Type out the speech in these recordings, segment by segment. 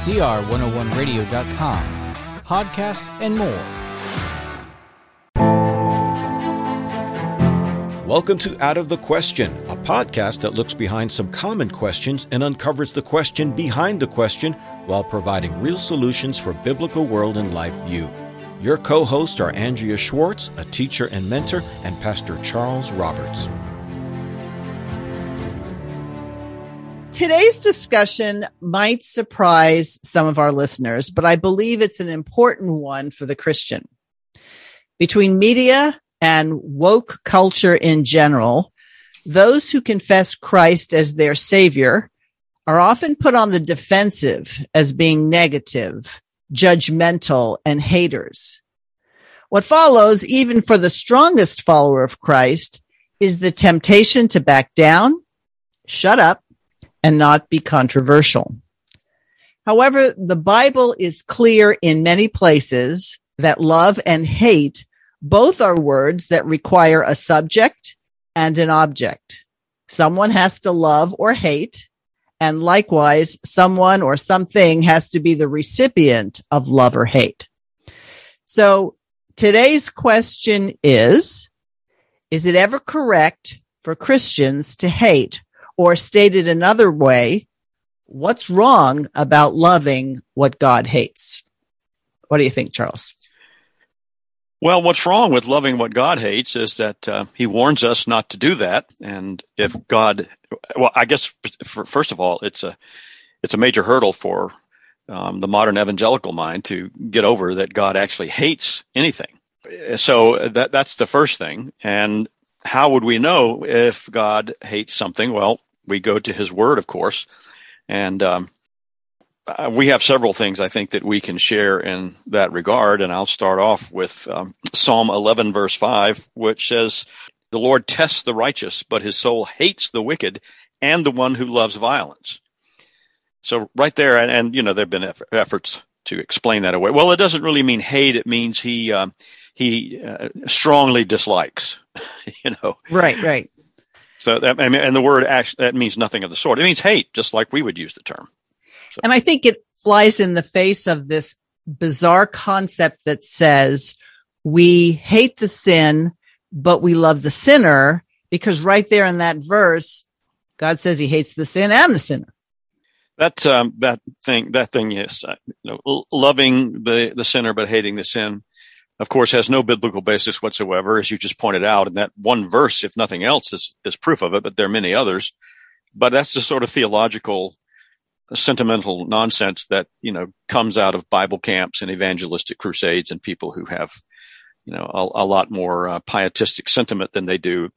CR101radio.com, podcasts, and more. Welcome to Out of the Question, a podcast that looks behind some common questions and uncovers the question behind the question while providing real solutions for biblical world and life view. Your co-hosts are Andrea Schwartz, a teacher and mentor, and Pastor Charles Roberts. Today's discussion might surprise some of our listeners, but I believe it's an important one for the Christian. Between media and woke culture in general, those who confess Christ as their Savior are often put on the defensive as being negative, judgmental, and haters. What follows, even for the strongest follower of Christ, is the temptation to back down, shut up, and not be controversial. However, the Bible is clear in many places that love and hate both are words that require a subject and an object. Someone has to love or hate, and likewise, someone or something has to be the recipient of love or hate. So today's question is it ever correct for Christians to hate? Or stated another way, what's wrong about loving what God hates? What do you think, Charles? Well, what's wrong with loving what God hates is that he warns us not to do that. And if God, well, I guess, first of all, it's a major hurdle for the modern evangelical mind to get over that God actually hates anything. So that's the first thing. And how would we know if God hates something? Well, we go to his word, of course. And we have several things, I think, that we can share in that regard. And I'll start off with Psalm 11, verse 5, which says, "The Lord tests the righteous, but his soul hates the wicked and the one who loves violence." So right there, and you know, there have been efforts to explain that away. Well, it doesn't really mean hate. It means he strongly dislikes, you know. Right. So that, and the word actually, that means nothing of the sort. It means hate, just like we would use the term. So. And I think it flies in the face of this bizarre concept that says we hate the sin, but we love the sinner, because right there in that verse, God says he hates the sin and the sinner. That's that thing. Yes, loving the sinner but hating the sin, of course, has no biblical basis whatsoever, as you just pointed out. And that one verse, if nothing else, is proof of it, but there are many others. But that's the sort of theological, sentimental nonsense that, you know, comes out of Bible camps and evangelistic crusades and people who have, you know, a lot more pietistic sentiment than they do,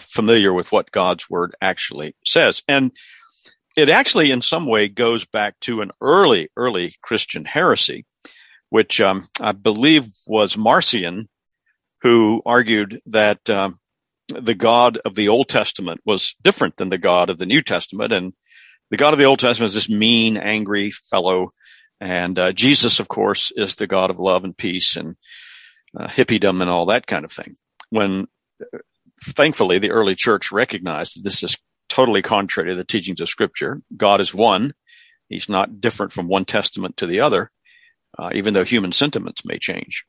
familiar with what God's word actually says. And it actually, in some way, goes back to an early Christian heresy, which I believe was Marcion, who argued that the God of the Old Testament was different than the God of the New Testament. And the God of the Old Testament is this mean, angry fellow. And Jesus, of course, is the God of love and peace and hippiedom and all that kind of thing. When, thankfully, the early church recognized that this is totally contrary to the teachings of Scripture. God is one. He's not different from one testament to the other. Even though human sentiments may change.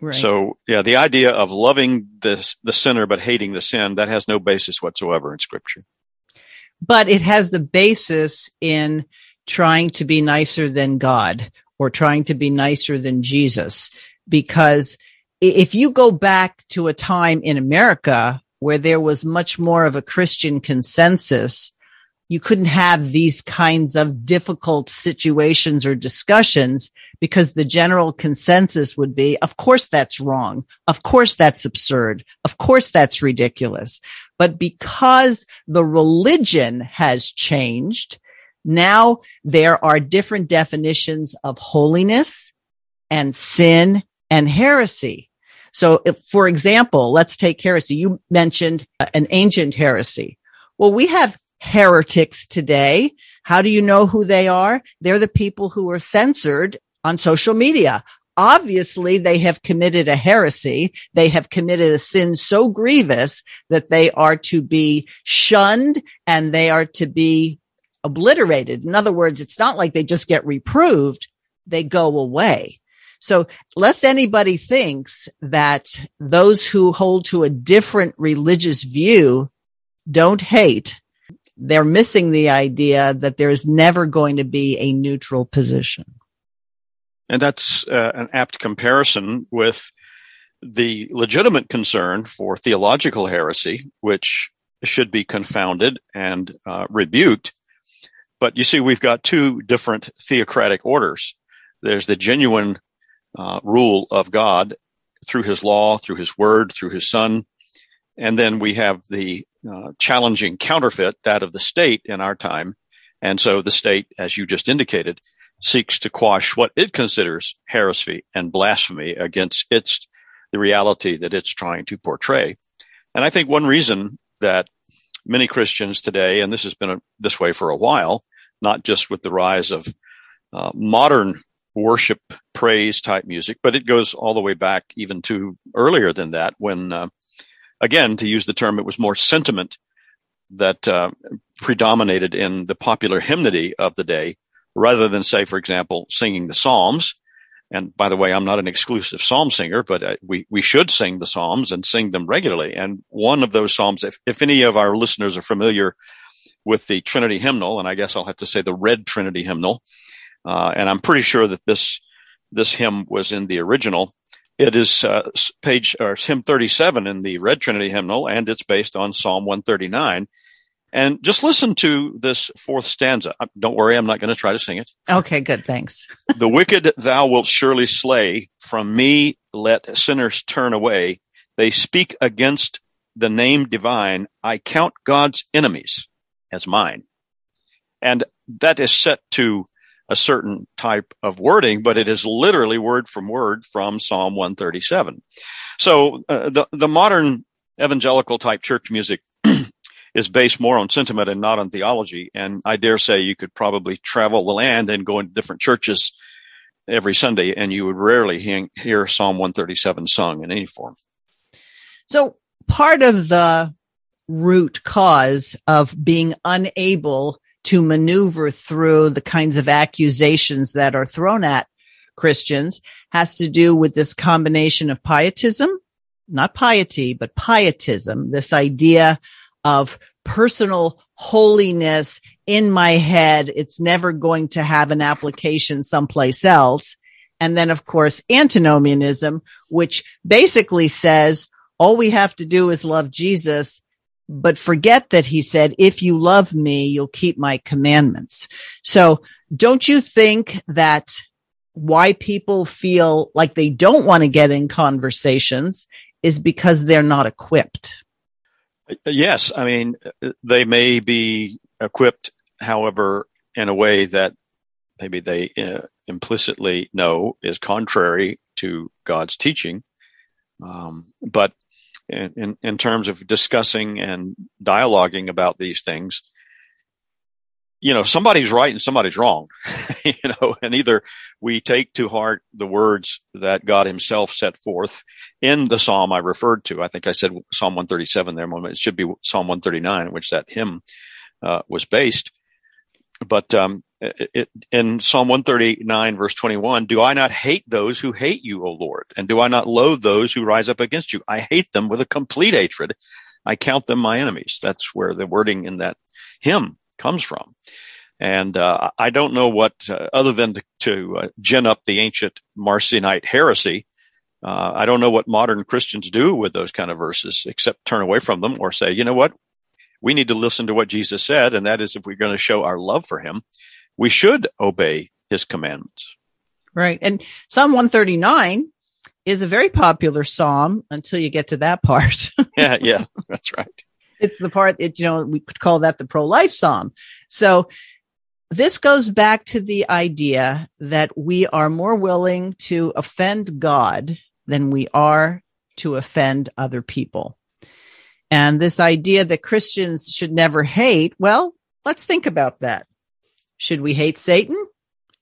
Right. So, yeah, the idea of loving the sinner but hating the sin, that has no basis whatsoever in Scripture. But it has a basis in trying to be nicer than God or trying to be nicer than Jesus. Because if you go back to a time in America where there was much more of a Christian consensus, you couldn't have these kinds of difficult situations or discussions, because the general consensus would be, of course, that's wrong. Of course, that's absurd. Of course, that's ridiculous. But because the religion has changed, now there are different definitions of holiness and sin and heresy. So, if, for example, let's take heresy. You mentioned an ancient heresy. Well, we have heretics today. How do you know who they are? They're the people who are censored on social media. Obviously, they have committed a heresy. They have committed a sin so grievous that they are to be shunned and they are to be obliterated. In other words, it's not like they just get reproved. They go away. So lest anybody thinks that those who hold to a different religious view don't hate, they're missing the idea that there is never going to be a neutral position. And that's an apt comparison with the legitimate concern for theological heresy, which should be confounded and rebuked. But you see, we've got two different theocratic orders. There's the genuine rule of God through his law, through his word, through his son. And then we have the challenging counterfeit, that of the state in our time. And so the state, as you just indicated, seeks to quash what it considers heresy and blasphemy against the reality that it's trying to portray. And I think one reason that many Christians today, and this has been this way for a while, not just with the rise of modern worship, praise type music, but it goes all the way back even to earlier than that, when, again, to use the term, it was more sentiment that predominated in the popular hymnody of the day, rather than, say, for example, singing the Psalms. And by the way, I'm not an exclusive psalm singer, but we should sing the Psalms and sing them regularly. And one of those Psalms, if any of our listeners are familiar with the Trinity Hymnal, and I guess I'll have to say the Red Trinity Hymnal, and I'm pretty sure that this hymn was in the original. It is hymn 37 in the Red Trinity Hymnal, and it's based on Psalm 139. And just listen to this fourth stanza. Don't worry, I'm not going to try to sing it. Okay, good, thanks. The wicked thou wilt surely slay. From me let sinners turn away. They speak against the name divine. I count God's enemies as mine. And that is set to a certain type of wording, but it is literally word from word from Psalm 137. So the modern evangelical type church music is based more on sentiment and not on theology. And I dare say you could probably travel the land and go into different churches every Sunday, and you would rarely hear Psalm 137 sung in any form. So part of the root cause of being unable to maneuver through the kinds of accusations that are thrown at Christians has to do with this combination of pietism, not piety, but pietism, this idea of personal holiness in my head. It's never going to have an application someplace else. And then, of course, antinomianism, which basically says all we have to do is love Jesus, but forget that he said, if you love me, you'll keep my commandments. So don't you think that why people feel like they don't want to get in conversations is because they're not equipped? Yes. I mean, they may be equipped, however, in a way that maybe they implicitly know is contrary to God's teaching. But in terms of discussing and dialoguing about these things, you know, somebody's right and somebody's wrong, you know, and either we take to heart the words that God himself set forth in the Psalm I referred to. I think I said Psalm 137 there. It should be Psalm 139, in which that hymn was based. But in Psalm 139, verse 21, do I not hate those who hate you, O Lord? And do I not loathe those who rise up against you? I hate them with a complete hatred. I count them my enemies. That's where the wording in that hymn comes from. And I don't know what, other than to gin up the ancient Marcionite heresy, I don't know what modern Christians do with those kind of verses, except turn away from them or say, you know what, we need to listen to what Jesus said, and that is if we're going to show our love for him, we should obey his commandments. Right. And Psalm 139 is a very popular psalm until you get to that part. yeah, that's right. It's the part that, you know, we could call that the pro-life psalm. So this goes back to the idea that we are more willing to offend God than we are to offend other people. And this idea that Christians should never hate, well, let's think about that. Should we hate Satan?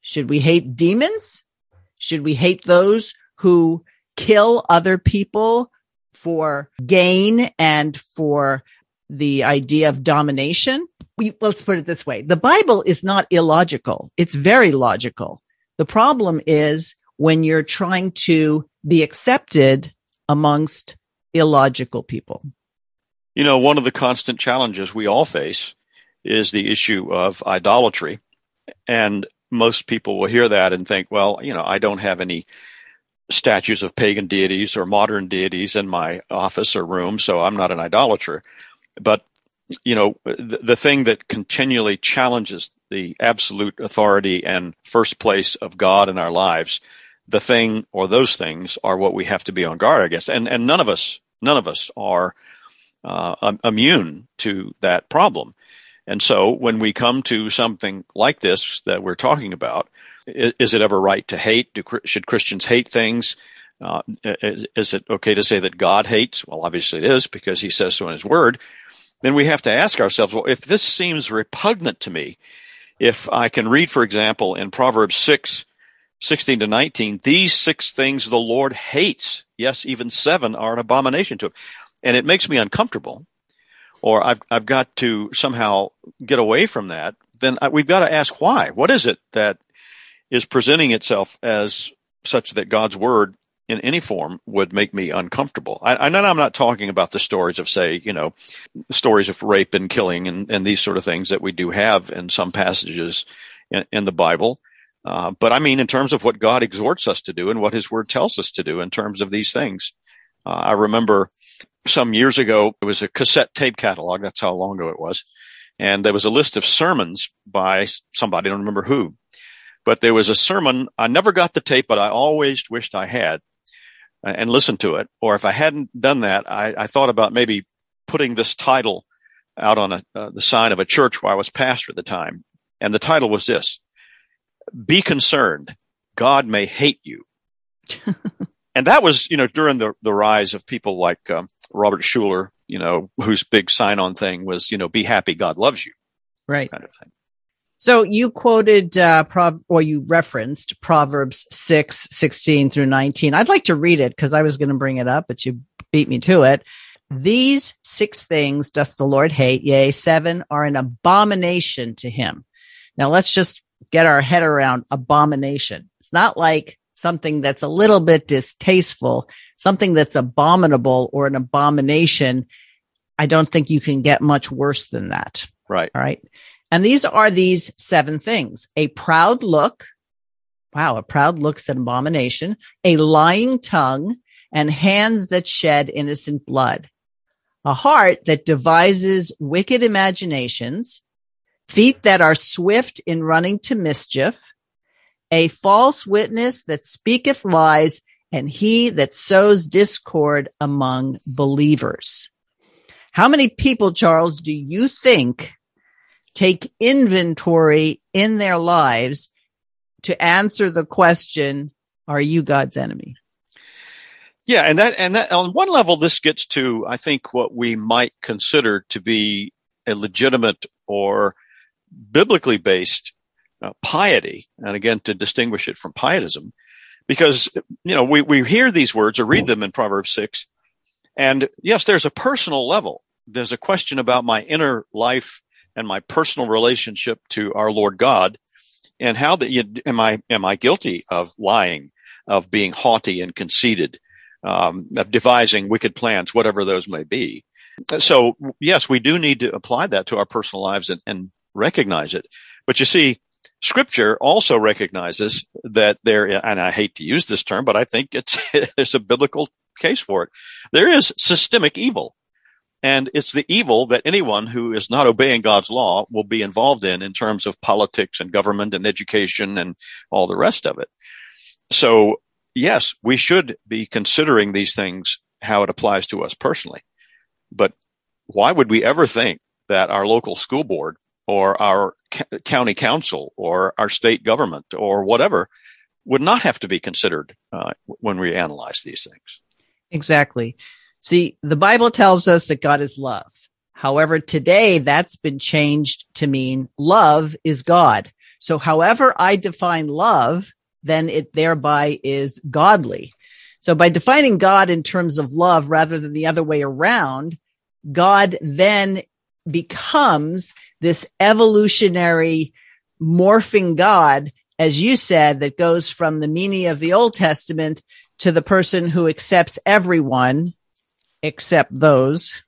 Should we hate demons? Should we hate those who kill other people for gain and for the idea of domination. Let's put it this way. The Bible is not illogical. It's very logical. The problem is when you're trying to be accepted amongst illogical people. You know, one of the constant challenges we all face is the issue of idolatry. And most people will hear that and think, well, you know, I don't have any statues of pagan deities or modern deities in my office or room, so I'm not an idolater. But, you know, the thing that continually challenges the absolute authority and first place of God in our lives, the thing or those things are what we have to be on guard against. And none of us are immune to that problem. And so when we come to something like this that we're talking about, is it ever right to hate? Should Christians hate things? Is it okay to say that God hates? Well, obviously it is, because he says so in his word. Then we have to ask ourselves, well, if this seems repugnant to me, if I can read, for example, in Proverbs 6:16-19, these 6 things the Lord hates, yes, even 7 are an abomination to him. And it makes me uncomfortable, or I've got to somehow get away from that, then we've got to ask why. What is it that is presenting itself as such that God's word in any form would make me uncomfortable? I know I'm not talking about the stories of, say, you know, stories of rape and killing and these sort of things that we do have in some passages in the Bible. But I mean, in terms of what God exhorts us to do and what his word tells us to do in terms of these things. I remember some years ago, it was a cassette tape catalog. That's how long ago it was. And there was a list of sermons by somebody, I don't remember who. But there was a sermon. I never got the tape, but I always wished I had and listened to it. Or if I hadn't done that, I thought about maybe putting this title out on the sign of a church where I was pastor at the time. And the title was this: Be concerned, God may hate you. And that was, you know, during the rise of people like Robert Schuller, you know, whose big sign-on thing was, you know, be happy, God loves you. Right. Kind of thing. So you quoted, you referenced Proverbs 6:16-19. I'd like to read it because I was going to bring it up, but you beat me to it. These 6 things doth the Lord hate, yea, 7 are an abomination to him. Now let's just get our head around abomination. It's not like something that's a little bit distasteful, something that's abominable or an abomination. I don't think you can get much worse than that. Right. All right. And these are these 7 things: a proud look. Wow. A proud look's an abomination, a lying tongue, and hands that shed innocent blood, a heart that devises wicked imaginations, feet that are swift in running to mischief, a false witness that speaketh lies, and he that sows discord among believers. How many people, Charles, do you think take inventory in their lives to answer the question, are you God's enemy? Yeah. And that on one level, this gets to, I think, what we might consider to be a legitimate or biblically based piety. And again, to distinguish it from pietism, because, you know, we hear these words or read them in Proverbs 6. And yes, there's a personal level. There's a question about my inner life and my personal relationship to our Lord God, and how that am I guilty of lying, of being haughty and conceited, of devising wicked plans, whatever those may be. So yes, we do need to apply that to our personal lives and recognize it. But you see, Scripture also recognizes that there, and I hate to use this term, but I think it's a biblical case for it. There is systemic evil. And it's the evil that anyone who is not obeying God's law will be involved in terms of politics and government and education and all the rest of it. So, yes, we should be considering these things, how it applies to us personally. But why would we ever think that our local school board or our county council or our state government or whatever would not have to be considered when we analyze these things? Exactly. See, the Bible tells us that God is love. However, today that's been changed to mean love is God. So however I define love, then it thereby is godly. So by defining God in terms of love rather than the other way around, God then becomes this evolutionary morphing God, as you said, that goes from the meaning of the Old Testament to the person who accepts everyone except those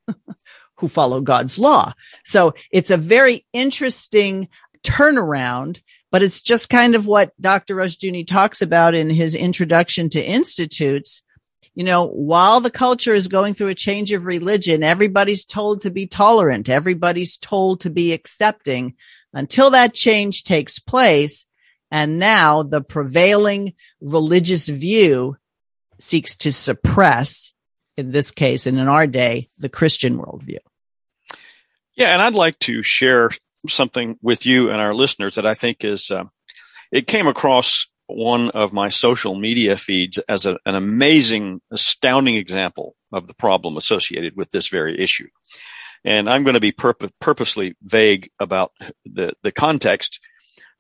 who follow God's law. So it's a very interesting turnaround, but it's just kind of what Dr. Rushdoony talks about in his introduction to Institutes. You know, while the culture is going through a change of religion, everybody's told to be tolerant. Everybody's told to be accepting until that change takes place. And now the prevailing religious view seeks to suppress, in this case, and in our day, the Christian worldview. Yeah, and I'd like to share something with you and our listeners that I think is, it came across one of my social media feeds as an amazing, astounding example of the problem associated with this very issue. And I'm going to be purposely vague about the context,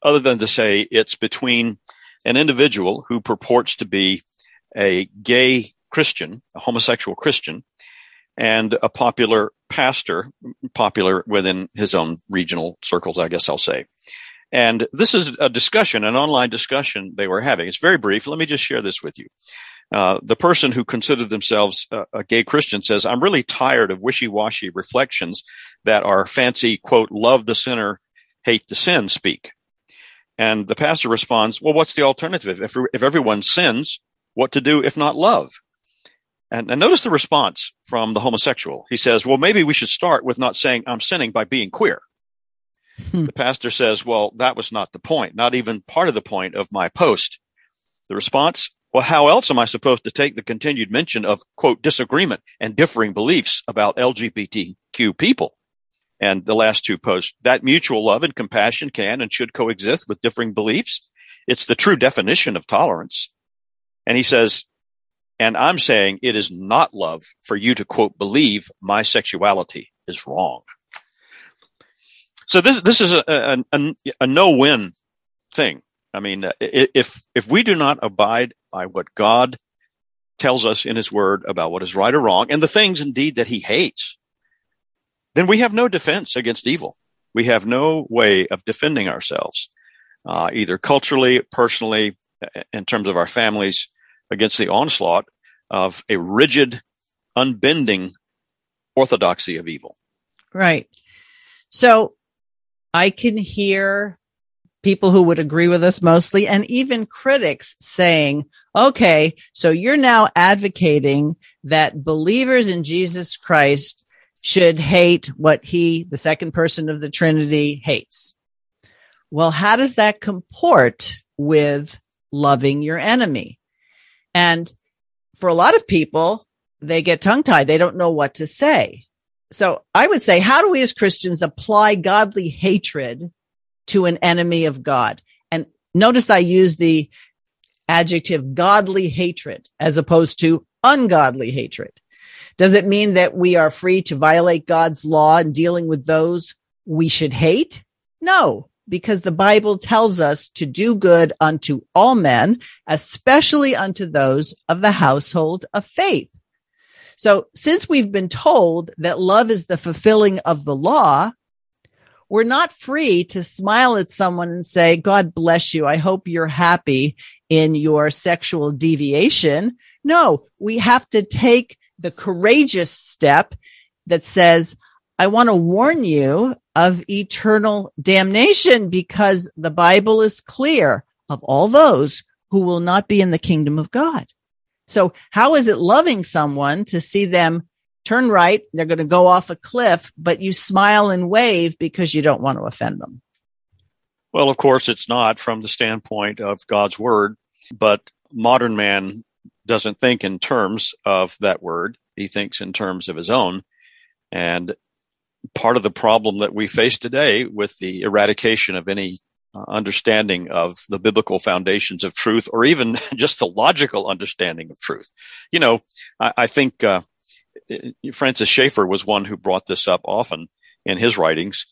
other than to say it's between an individual who purports to be a gay Christian, a homosexual Christian, and a popular pastor, popular within his own regional circles, I guess I'll say. And this is a discussion, an online discussion they were having. It's very brief. Let me just share this with you. The person who considered themselves a gay Christian says, I'm really tired of wishy-washy reflections that are fancy, quote, love the sinner, hate the sin speak. And the pastor responds, well, what's the alternative? If everyone sins, what to do if not love? And notice the response from the homosexual. He says, well, maybe we should start with not saying I'm sinning by being queer. The pastor says, well, that was not the point, not even part of the point of my post. The response, well, how else am I supposed to take the continued mention of, quote, disagreement and differing beliefs about LGBTQ people? And the last two posts, that mutual love and compassion can and should coexist with differing beliefs. It's the true definition of tolerance. And he says, and I'm saying it is not love for you to, quote, believe my sexuality is wrong. So this is a no-win thing. I mean, if we do not abide by what God tells us in his word about what is right or wrong, and the things indeed that he hates, then we have no defense against evil. We have no way of defending ourselves, either culturally, personally, in terms of our families, against the onslaught of a rigid, unbending orthodoxy of evil. Right. So I can hear people who would agree with us mostly, and even critics saying, okay, so you're now advocating that believers in Jesus Christ should hate what he, the second person of the Trinity, hates. Well, how does that comport with loving your enemy? And for a lot of people, they get tongue-tied. They don't know what to say. So I would say, how do we as Christians apply godly hatred to an enemy of God? And notice I use the adjective godly hatred as opposed to ungodly hatred. Does it mean that we are free to violate God's law in dealing with those we should hate? No, because the Bible tells us to do good unto all men, especially unto those of the household of faith. So since we've been told that love is the fulfilling of the law, we're not free to smile at someone and say, God bless you. I hope you're happy in your sexual deviation. No, we have to take the courageous step that says, I want to warn you of eternal damnation, because the Bible is clear of all those who will not be in the kingdom of God. So how is it loving someone to see them turn right, they're going to go off a cliff, but you smile and wave because you don't want to offend them? Well, of course, it's not from the standpoint of God's word, but modern man doesn't think in terms of that word. He thinks in terms of his own. And part of the problem that we face today with the eradication of any understanding of the biblical foundations of truth, or even just the logical understanding of truth. You know, I think Francis Schaeffer was one who brought this up often in his writings,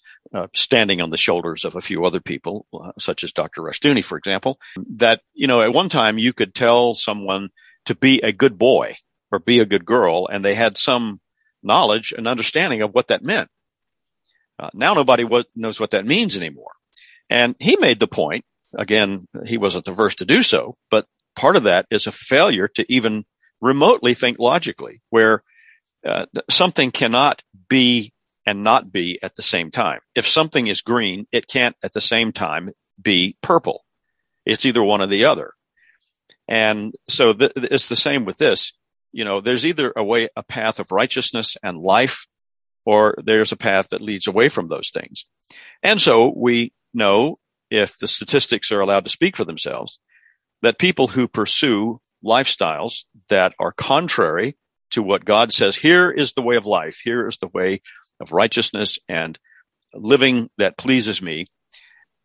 standing on the shoulders of a few other people, such as Dr. Rushdoony, for example, that, you know, at one time you could tell someone to be a good boy or be a good girl, and they had some knowledge and understanding of what that meant. Now nobody knows what that means anymore. And he made the point, again, he wasn't the first to do so, but part of that is a failure to even remotely think logically, where something cannot be and not be at the same time. If something is green, it can't at the same time be purple. It's either one or the other. And so it's the same with this. You know, there's either a path of righteousness and life, or there's a path that leads away from those things. And so we know, if the statistics are allowed to speak for themselves, that people who pursue lifestyles that are contrary to what God says, here is the way of life, here is the way of righteousness and living that pleases me,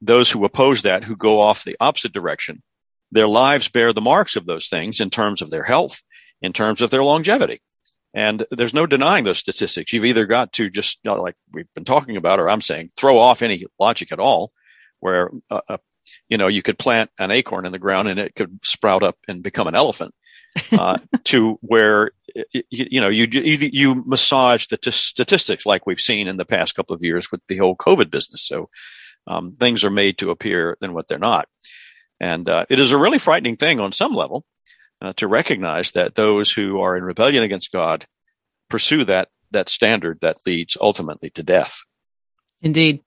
those who oppose that, who go off the opposite direction, their lives bear the marks of those things in terms of their health, in terms of their longevity. And there's no denying those statistics. You've either got to just, you know, like we've been talking about, or I'm saying, throw off any logic at all, where, you know, you could plant an acorn in the ground and it could sprout up and become an elephant, to where, you know, you massage the statistics like we've seen in the past couple of years with the whole COVID business. So things are made to appear than what they're not. And it is a really frightening thing on some level to recognize that those who are in rebellion against God pursue that standard that leads ultimately to death. Indeed.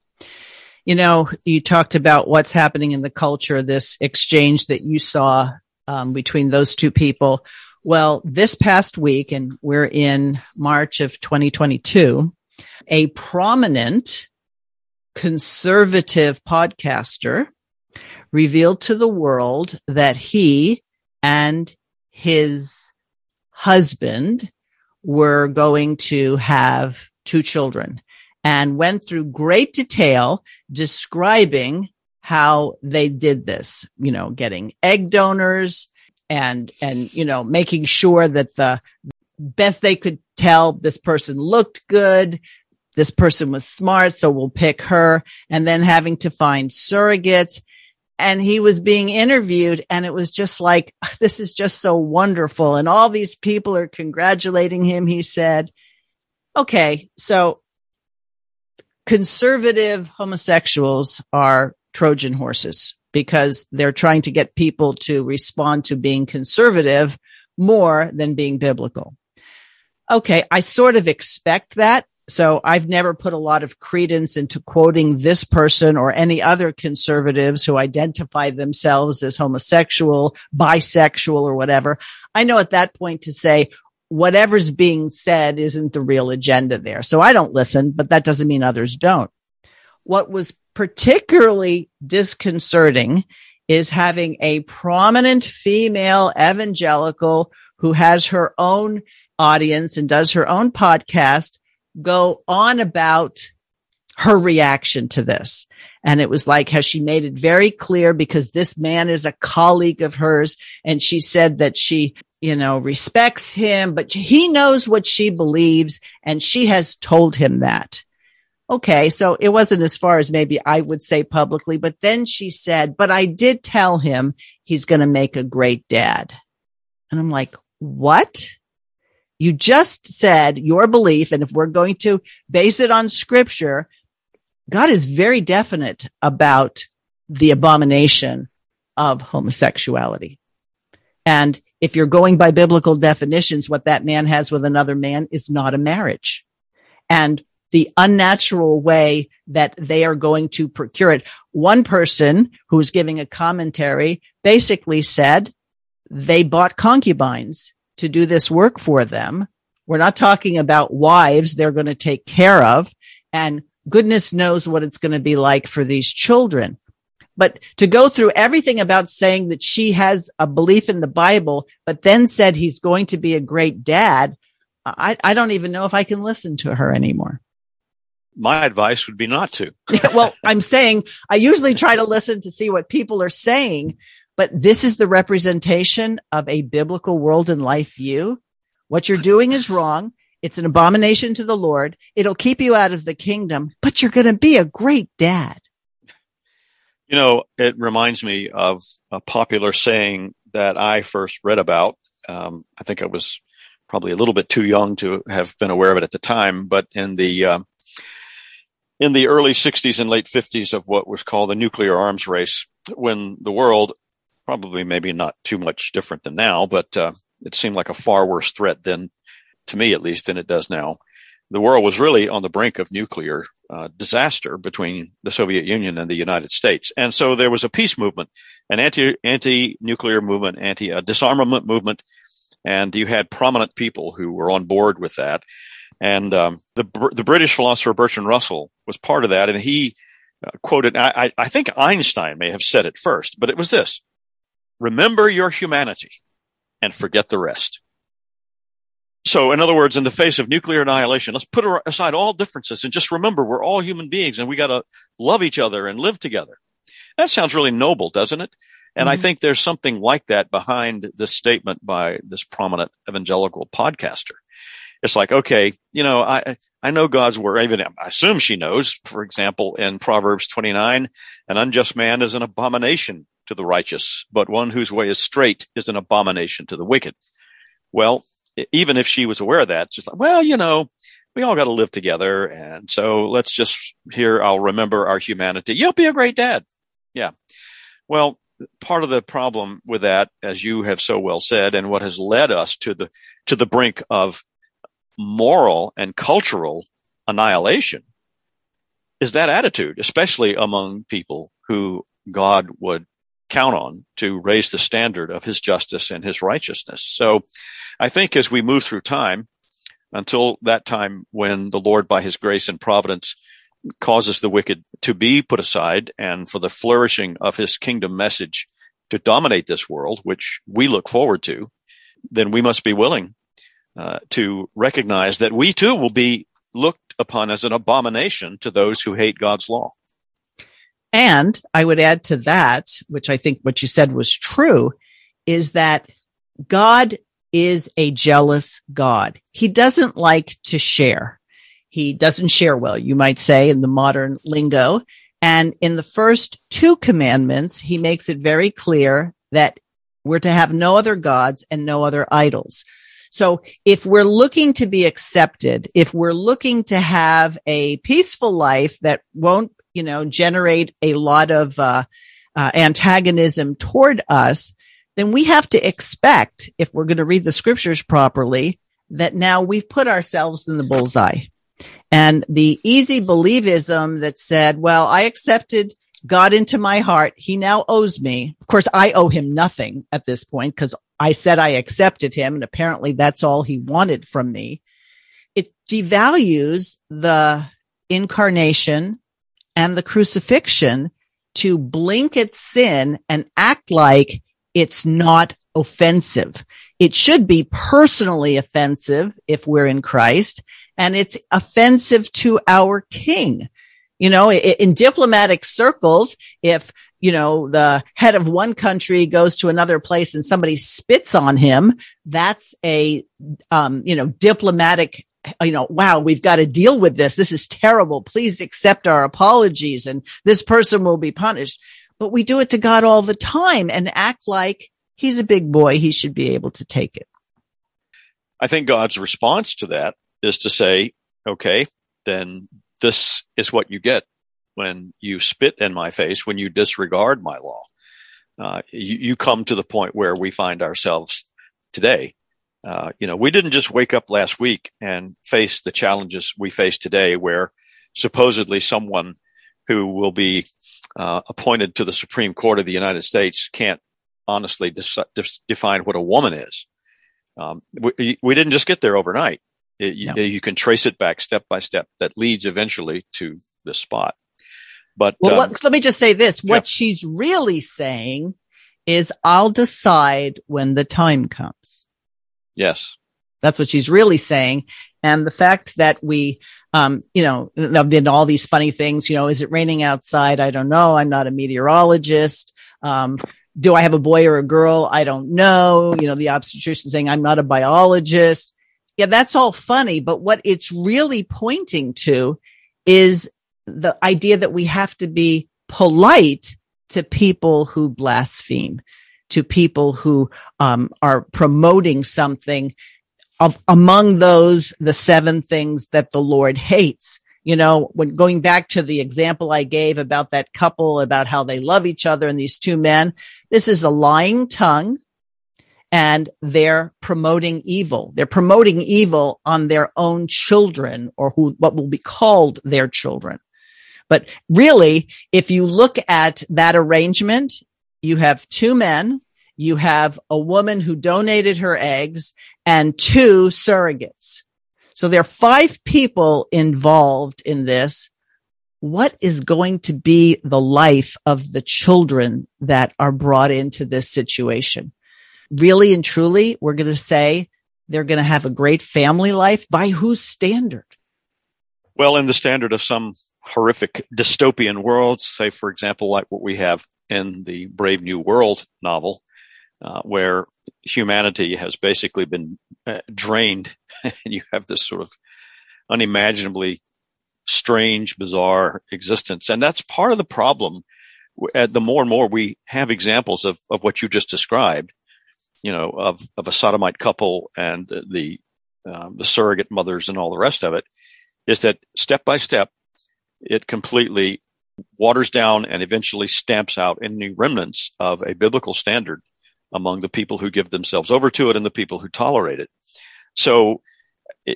You know, you talked about what's happening in the culture, this exchange that you saw between those two people. Well, this past week, and we're in March of 2022, a prominent conservative podcaster revealed to the world that he and his husband were going to have two children, and went through great detail describing how they did this, you know, getting egg donors and, you know, making sure that the best they could tell, this person looked good, this person was smart, so we'll pick her, and then having to find surrogates. And he was being interviewed, and it was just like, this is just so wonderful. And all these people are congratulating him. He said, okay, so conservative homosexuals are Trojan horses because they're trying to get people to respond to being conservative more than being biblical. Okay, I sort of expect that. So I've never put a lot of credence into quoting this person or any other conservatives who identify themselves as homosexual, bisexual, or whatever. I know at that point to say, whatever's being said isn't the real agenda there. So I don't listen, but that doesn't mean others don't. What was particularly disconcerting is having a prominent female evangelical who has her own audience and does her own podcast go on about her reaction to this. And it was like how she made it very clear because this man is a colleague of hers. And she said that she, you know, respects him, but he knows what she believes, and she has told him that. Okay, so it wasn't as far as maybe I would say publicly, but then she said, but I did tell him he's going to make a great dad. And I'm like, what? You just said your belief, and if we're going to base it on scripture, God is very definite about the abomination of homosexuality. And if you're going by biblical definitions, what that man has with another man is not a marriage. And the unnatural way that they are going to procure it. One person who was giving a commentary basically said they bought concubines to do this work for them. We're not talking about wives they're going to take care of. And goodness knows what it's going to be like for these children. But to go through everything about saying that she has a belief in the Bible, but then said he's going to be a great dad, I don't even know if I can listen to her anymore. My advice would be not to. Well, I'm saying I usually try to listen to see what people are saying, but this is the representation of a biblical world and life view. What you're doing is wrong. It's an abomination to the Lord. It'll keep you out of the kingdom, but you're going to be a great dad. You know, it reminds me of a popular saying that I first read about. I think I was probably a little bit too young to have been aware of it at the time, but in the early 60s and late 50s of what was called the nuclear arms race, when the world, probably maybe not too much different than now, but it seemed like a far worse threat then, to me at least, than it does now. The world was really on the brink of nuclear disaster between the Soviet Union and the United States. And so there was a peace movement, an anti-nuclear movement, anti-disarmament movement, and you had prominent people who were on board with that. And the British philosopher Bertrand Russell was part of that, and he quoted, I think Einstein may have said it first, but it was this: remember your humanity and forget the rest. So, in other words, in the face of nuclear annihilation, let's put aside all differences and just remember we're all human beings and we got to love each other and live together. That sounds really noble, doesn't it? And I think there's something like that behind this statement by this prominent evangelical podcaster. It's like, okay, you know, I know God's word. Even I assume she knows, for example, in Proverbs 29, an unjust man is an abomination to the righteous, but one whose way is straight is an abomination to the wicked. Well, even if she was aware of that, she's like, well, you know, we all got to live together. And so let's just here, I'll remember our humanity. You'll be a great dad. Yeah. Well, part of the problem with that, as you have so well said, and what has led us to the brink of moral and cultural annihilation is that attitude, especially among people who God would count on to raise the standard of his justice and his righteousness. So I think as we move through time until that time when the Lord, by his grace and providence, causes the wicked to be put aside and for the flourishing of his kingdom message to dominate this world, which we look forward to, then we must be willing to recognize that we too will be looked upon as an abomination to those who hate God's law. And I would add to that, which I think what you said was true, is that God is a jealous God. He doesn't like to share. He doesn't share well, you might say, in the modern lingo. And in the first two commandments, he makes it very clear that we're to have no other gods and no other idols. So if we're looking to be accepted, if we're looking to have a peaceful life that won't, you know, generate a lot of antagonism toward us, then we have to expect, if we're going to read the scriptures properly, that now we've put ourselves in the bullseye. And the easy believism that said, well, I accepted God into my heart. He now owes me. Of course, I owe him nothing at this point because I said I accepted him, and apparently that's all he wanted from me. It devalues the incarnation and the crucifixion to blink at sin and act like it's not offensive. It should be personally offensive if we're in Christ, and it's offensive to our King. You know, in diplomatic circles, if, you know, the head of one country goes to another place and somebody spits on him, that's a, you know, diplomatic, you know, wow, we've got to deal with this. This is terrible. Please accept our apologies and this person will be punished. But we do it to God all the time and act like he's a big boy. He should be able to take it. I think God's response to that is to say, okay, then this is what you get when you spit in my face, when you disregard my law. You come to the point where we find ourselves today. You know, we didn't just wake up last week and face the challenges we face today, where supposedly someone who will be appointed to the Supreme Court of the United States can't honestly define what a woman is. We didn't just get there overnight. You can trace it back step by step. That leads eventually to this spot. But well, let me just say this. What she's really saying is, I'll decide when the time comes. Yes. That's what she's really saying. And the fact that we, you know, I've been all these funny things, you know, is it raining outside? I don't know. I'm not a meteorologist. Do I have a boy or a girl? I don't know. You know, the obstetrician saying I'm not a biologist. Yeah, that's all funny, but what it's really pointing to is the idea that we have to be polite to people who blaspheme, to people who are promoting something among those, the seven things that the Lord hates. You know, when going back to the example I gave about that couple, about how they love each other and these two men, this is a lying tongue, and they're promoting evil. They're promoting evil on their own children, or who, what will be called their children. But really, if you look at that arrangement, you have two men, you have a woman who donated her eggs, and two surrogates. So there are five people involved in this. What is going to be the life of the children that are brought into this situation? Really and truly, we're going to say they're going to have a great family life. By whose standard? Well, in the standard of some horrific dystopian world, say, for example, like what we have in the Brave New World novel, where humanity has basically been drained, and you have this sort of unimaginably strange, bizarre existence. And that's part of the problem. The more and more we have examples of what you just described, you know, of a sodomite couple and the surrogate mothers and all the rest of it, is that step by step, it completely waters down and eventually stamps out any remnants of a biblical standard among the people who give themselves over to it and the people who tolerate it. So,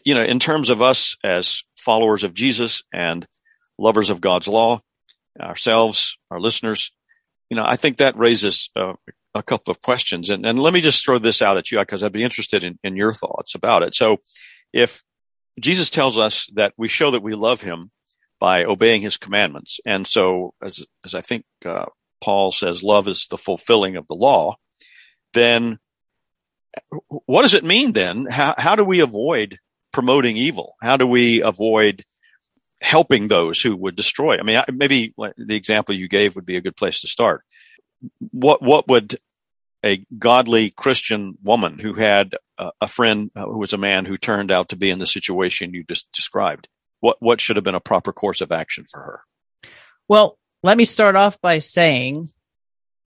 you know, in terms of us as followers of Jesus and lovers of God's law, ourselves, our listeners, you know, I think that raises a couple of questions. And let me just throw this out at you, because I'd be interested in your thoughts about it. So if Jesus tells us that we show that we love him by obeying his commandments, and so as I think Paul says, love is the fulfilling of the law, then what does it mean then? How do we avoid promoting evil? How do we avoid helping those who would destroy? I mean, maybe the example you gave would be a good place to start. What would a godly Christian woman who had a friend who was a man who turned out to be in the situation you just described, what should have been a proper course of action for her? Well, let me start off by saying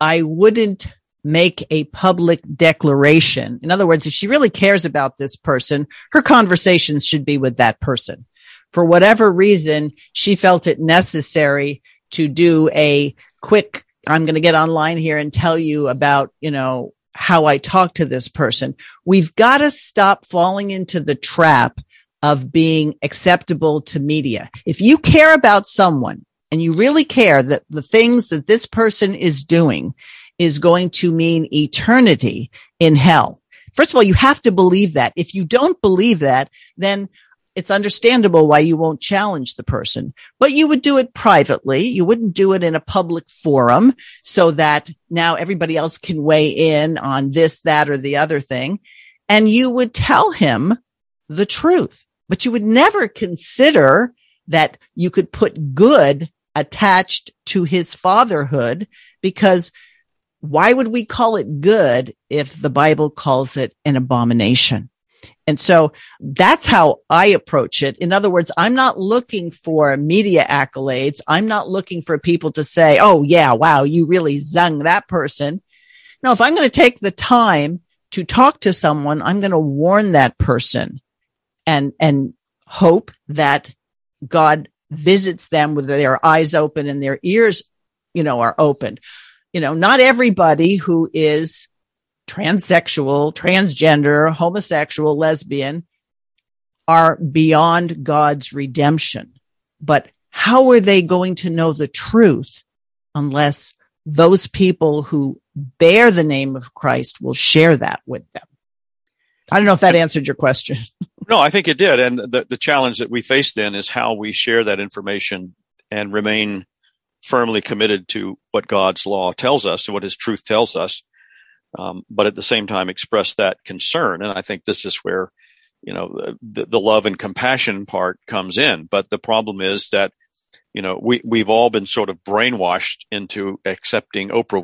I wouldn't make a public declaration. In other words, if she really cares about this person, her conversations should be with that person. For whatever reason, she felt it necessary to do a quick, I'm going to get online here and tell you about, you know, how I talk to this person. We've got to stop falling into the trap of being acceptable to media. If you care about someone and you really care that the things that this person is doing is going to mean eternity in hell. First of all, you have to believe that. If you don't believe that, then it's understandable why you won't challenge the person. But you would do it privately. You wouldn't do it in a public forum so that now everybody else can weigh in on this, that, or the other thing. And you would tell him the truth. But you would never consider that you could put good attached to his fatherhood, because why would we call it good if the Bible calls it an abomination? And so that's how I approach it. In other words, I'm not looking for media accolades. I'm not looking for people to say, oh, yeah, wow, you really zung that person. No, if I'm going to take the time to talk to someone, I'm going to warn that person and hope that God visits them with their eyes open and their ears, you know, are open. You know, not everybody who is transsexual, transgender, homosexual, lesbian are beyond God's redemption. But how are they going to know the truth unless those people who bear the name of Christ will share that with them? I don't know if that answered your question. No, I think it did. And the challenge that we face then is how we share that information and remain firmly committed to what God's law tells us and what his truth tells us, but at the same time express that concern. And I think this is where, you know, the love and compassion part comes in. But the problem is that, you know, we've all been sort of brainwashed into accepting Oprah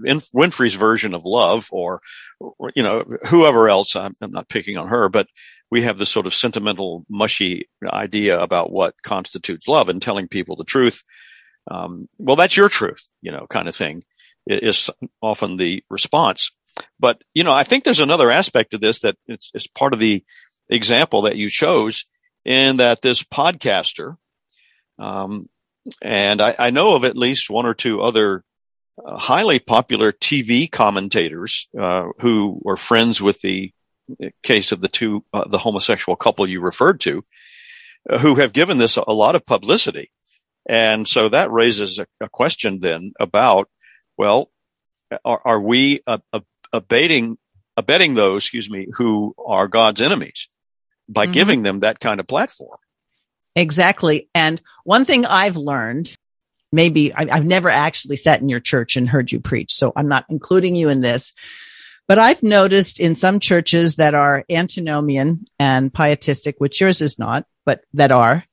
Winfrey's version of love, or you know, whoever else. I'm not picking on her, but we have this sort of sentimental, mushy idea about what constitutes love, and telling people the truth. Well, that's your truth, you know, kind of thing is often the response. But, you know, I think there's another aspect to this that it's part of the example that you chose, in that this podcaster, and I know of at least one or two other highly popular TV commentators who were friends with the case of the homosexual couple you referred to, who have given this a lot of publicity. And so that raises a question then about, well, are we abetting those, who are God's enemies by giving them that kind of platform? Exactly. And one thing I've learned, maybe I've never actually sat in your church and heard you preach, so I'm not including you in this, but I've noticed in some churches that are antinomian and pietistic, which yours is not, but that are,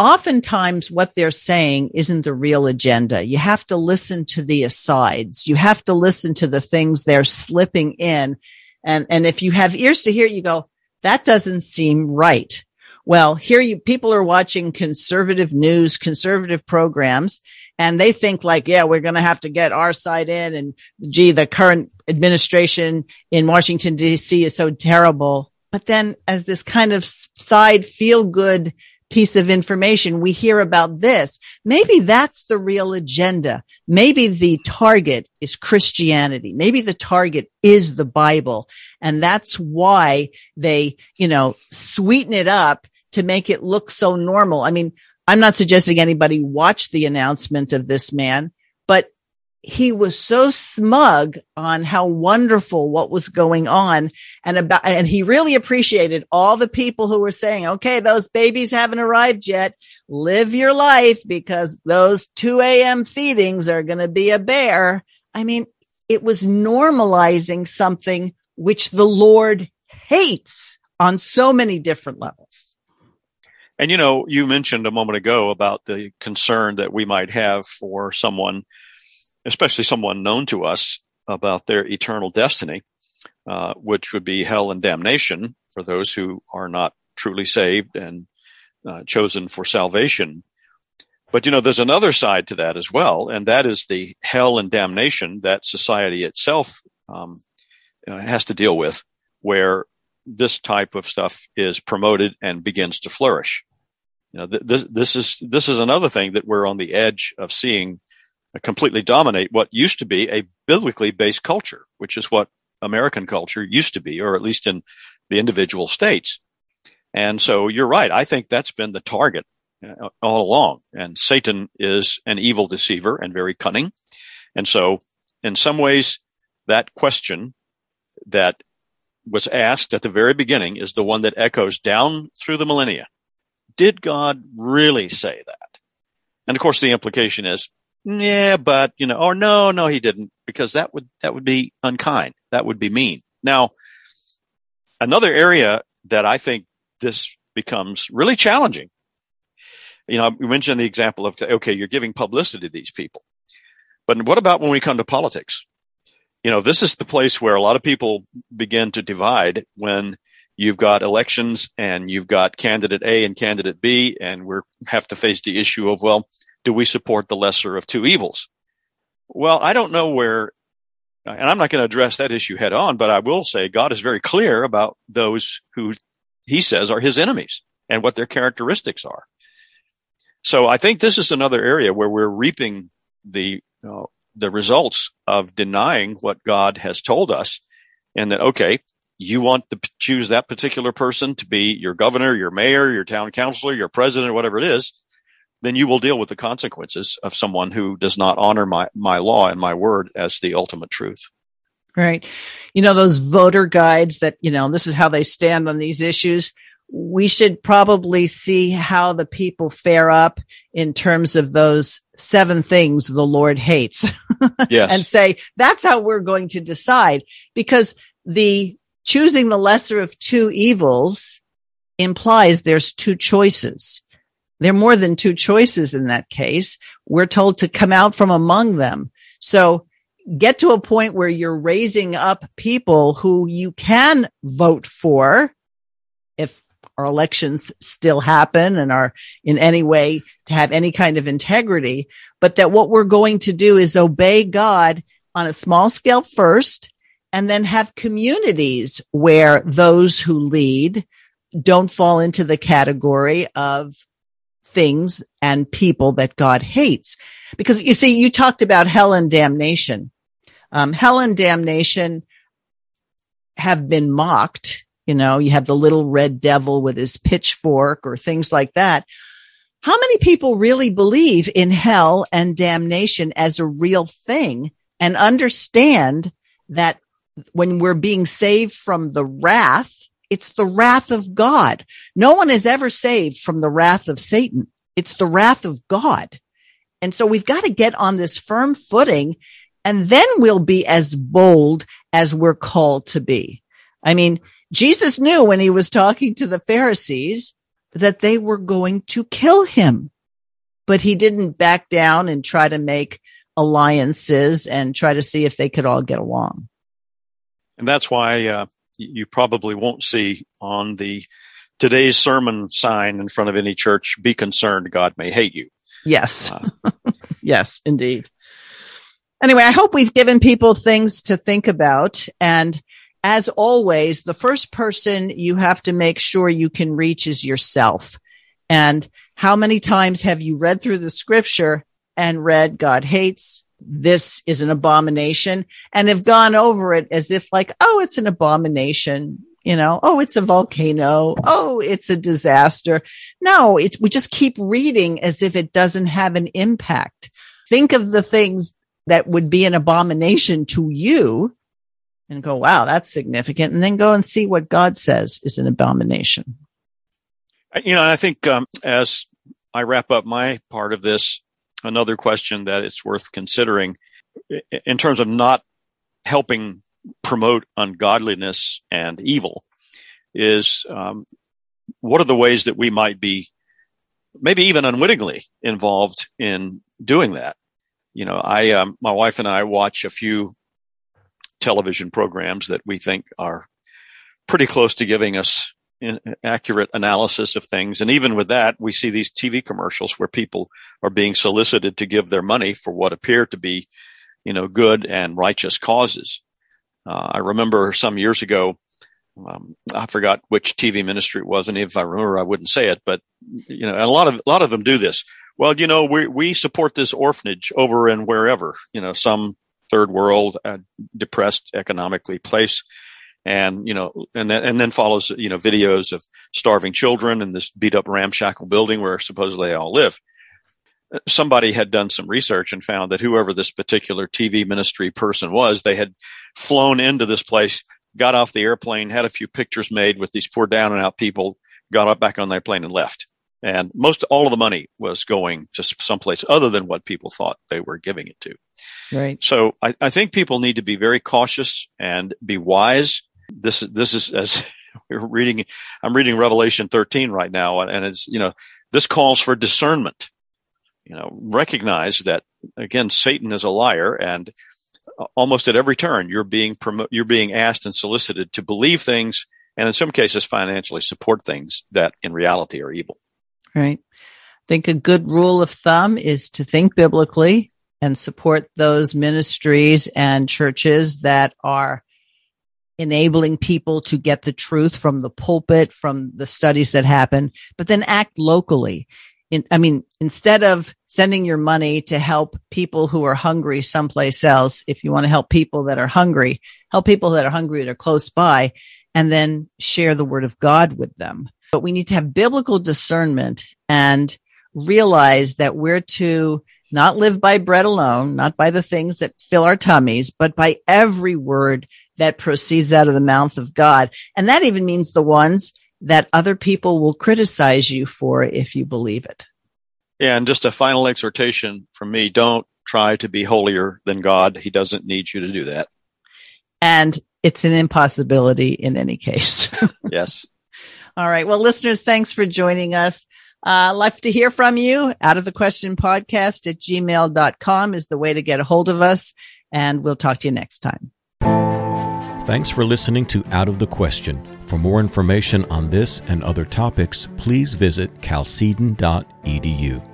oftentimes what they're saying isn't the real agenda. You have to listen to the asides. You have to listen to the things they're slipping in. And if you have ears to hear, you go, that doesn't seem right. Well, here people are watching conservative news, conservative programs, and they think like, yeah, we're going to have to get our side in. And gee, the current administration in Washington, D.C. is so terrible. But then as this kind of side feel good piece of information, we hear about this. Maybe that's the real agenda. Maybe the target is Christianity. Maybe the target is the Bible. And that's why they, sweeten it up to make it look so normal. I mean, I'm not suggesting anybody watch the announcement of this man, but he was so smug on how wonderful what was going on and he really appreciated all the people who were saying, okay, those babies haven't arrived yet. Live your life because those 2 a.m. feedings are going to be a bear. I mean, it was normalizing something which the Lord hates on so many different levels. And, you mentioned a moment ago about the concern that we might have for someone, especially someone known to us, about their eternal destiny, which would be hell and damnation for those who are not truly saved and chosen for salvation. But, there's another side to that as well, and that is the hell and damnation that society itself has to deal with, where this type of stuff is promoted and begins to flourish. This is another thing that we're on the edge of seeing completely dominate what used to be a biblically based culture, which is what American culture used to be, or at least in the individual states. And so you're right. I think that's been the target all along. And Satan is an evil deceiver and very cunning. And so in some ways, that question that was asked at the very beginning is the one that echoes down through the millennia. Did God really say that? And of course, the implication is, yeah, but, or no, he didn't, because that would be unkind. That would be mean. Now, another area that I think this becomes really challenging, you mentioned the example of, okay, you're giving publicity to these people, but what about when we come to politics? This is the place where a lot of people begin to divide when you've got elections and you've got candidate A and candidate B, and we have to face the issue of, well, do we support the lesser of two evils? Well, I don't know where, and I'm not going to address that issue head on, but I will say God is very clear about those who he says are his enemies and what their characteristics are. So I think this is another area where we're reaping the results of denying what God has told us, and that, okay, you want to choose that particular person to be your governor, your mayor, your town councilor, your president, whatever it is, then you will deal with the consequences of someone who does not honor my law and my word as the ultimate truth. Right. Those voter guides that, this is how they stand on these issues. We should probably see how the people fare up in terms of those 7 things the Lord hates. Yes. And say, that's how we're going to decide, because the choosing the lesser of two evils implies there's 2 choices. There are more than 2 choices in that case. We're told to come out from among them. So get to a point where you're raising up people who you can vote for if our elections still happen and are in any way to have any kind of integrity, but that what we're going to do is obey God on a small scale first, and then have communities where those who lead don't fall into the category of things and people that God hates. Because you see, you talked about hell and damnation. Hell and damnation have been mocked. You know, you have the little red devil with his pitchfork or things like that. How many people really believe in hell and damnation as a real thing and understand that when we're being saved from the wrath, it's the wrath of God. No one is ever saved from the wrath of Satan. It's the wrath of God. And so we've got to get on this firm footing, and then we'll be as bold as we're called to be. I mean, Jesus knew when he was talking to the Pharisees that they were going to kill him, but he didn't back down and try to make alliances and try to see if they could all get along. And that's why you probably won't see on the today's sermon sign in front of any church, "Be concerned, God may hate you." Yes. Yes, indeed. Anyway, I hope we've given people things to think about. And as always, the first person you have to make sure you can reach is yourself. And how many times have you read through the scripture and read, "God hates, this is an abomination," and have gone over it as if like, oh, it's an abomination, you know, oh, it's a volcano, oh, it's a disaster. No, we just keep reading as if it doesn't have an impact. Think of the things that would be an abomination to you and go, wow, that's significant. And then go and see what God says is an abomination. You know, I think as I wrap up my part of this, another question that it's worth considering in terms of not helping promote ungodliness and evil is what are the ways that we might be maybe even unwittingly involved in doing that? You know, my wife and I watch a few television programs that we think are pretty close to giving us accurate analysis of things. And even with that, we see these TV commercials where people are being solicited to give their money for what appear to be, you know, good and righteous causes. I remember some years ago, I forgot which TV ministry it was, and if I remember, I wouldn't say it, but, you know, a lot of them do this. Well, you know, we support this orphanage over in wherever, you know, some third world, depressed economically place. And, you know, and then follows, you know, videos of starving children in this beat up ramshackle building where supposedly they all live. Somebody had done some research and found that whoever this particular TV ministry person was, they had flown into this place, got off the airplane, had a few pictures made with these poor down and out people, got up back on their plane and left. And most all of the money was going to someplace other than what people thought they were giving it to. Right. So I think people need to be very cautious and be wise. This is as we're reading, I'm reading Revelation 13 right now. And it's, you know, this calls for discernment, you know, recognize that again, Satan is a liar, and almost at every turn, you're being asked and solicited to believe things. And in some cases, financially support things that in reality are evil. Right. I think a good rule of thumb is to think biblically and support those ministries and churches that are enabling people to get the truth from the pulpit, from the studies that happen, but then act locally. Instead of sending your money to help people who are hungry someplace else, if you want to help people that are hungry, help people that are hungry that are close by, and then share the word of God with them. But we need to have biblical discernment and realize that we're to not live by bread alone, not by the things that fill our tummies, but by every word that proceeds out of the mouth of God. And that even means the ones that other people will criticize you for if you believe it. Yeah, and just a final exhortation from me, don't try to be holier than God. He doesn't need you to do that. And it's an impossibility in any case. Yes. All right. Well, listeners, thanks for joining us. Love to hear from you. Out of the Question podcast at gmail.com is the way to get a hold of us. And we'll talk to you next time. Thanks for listening to Out of the Question. For more information on this and other topics, please visit calcedon.edu.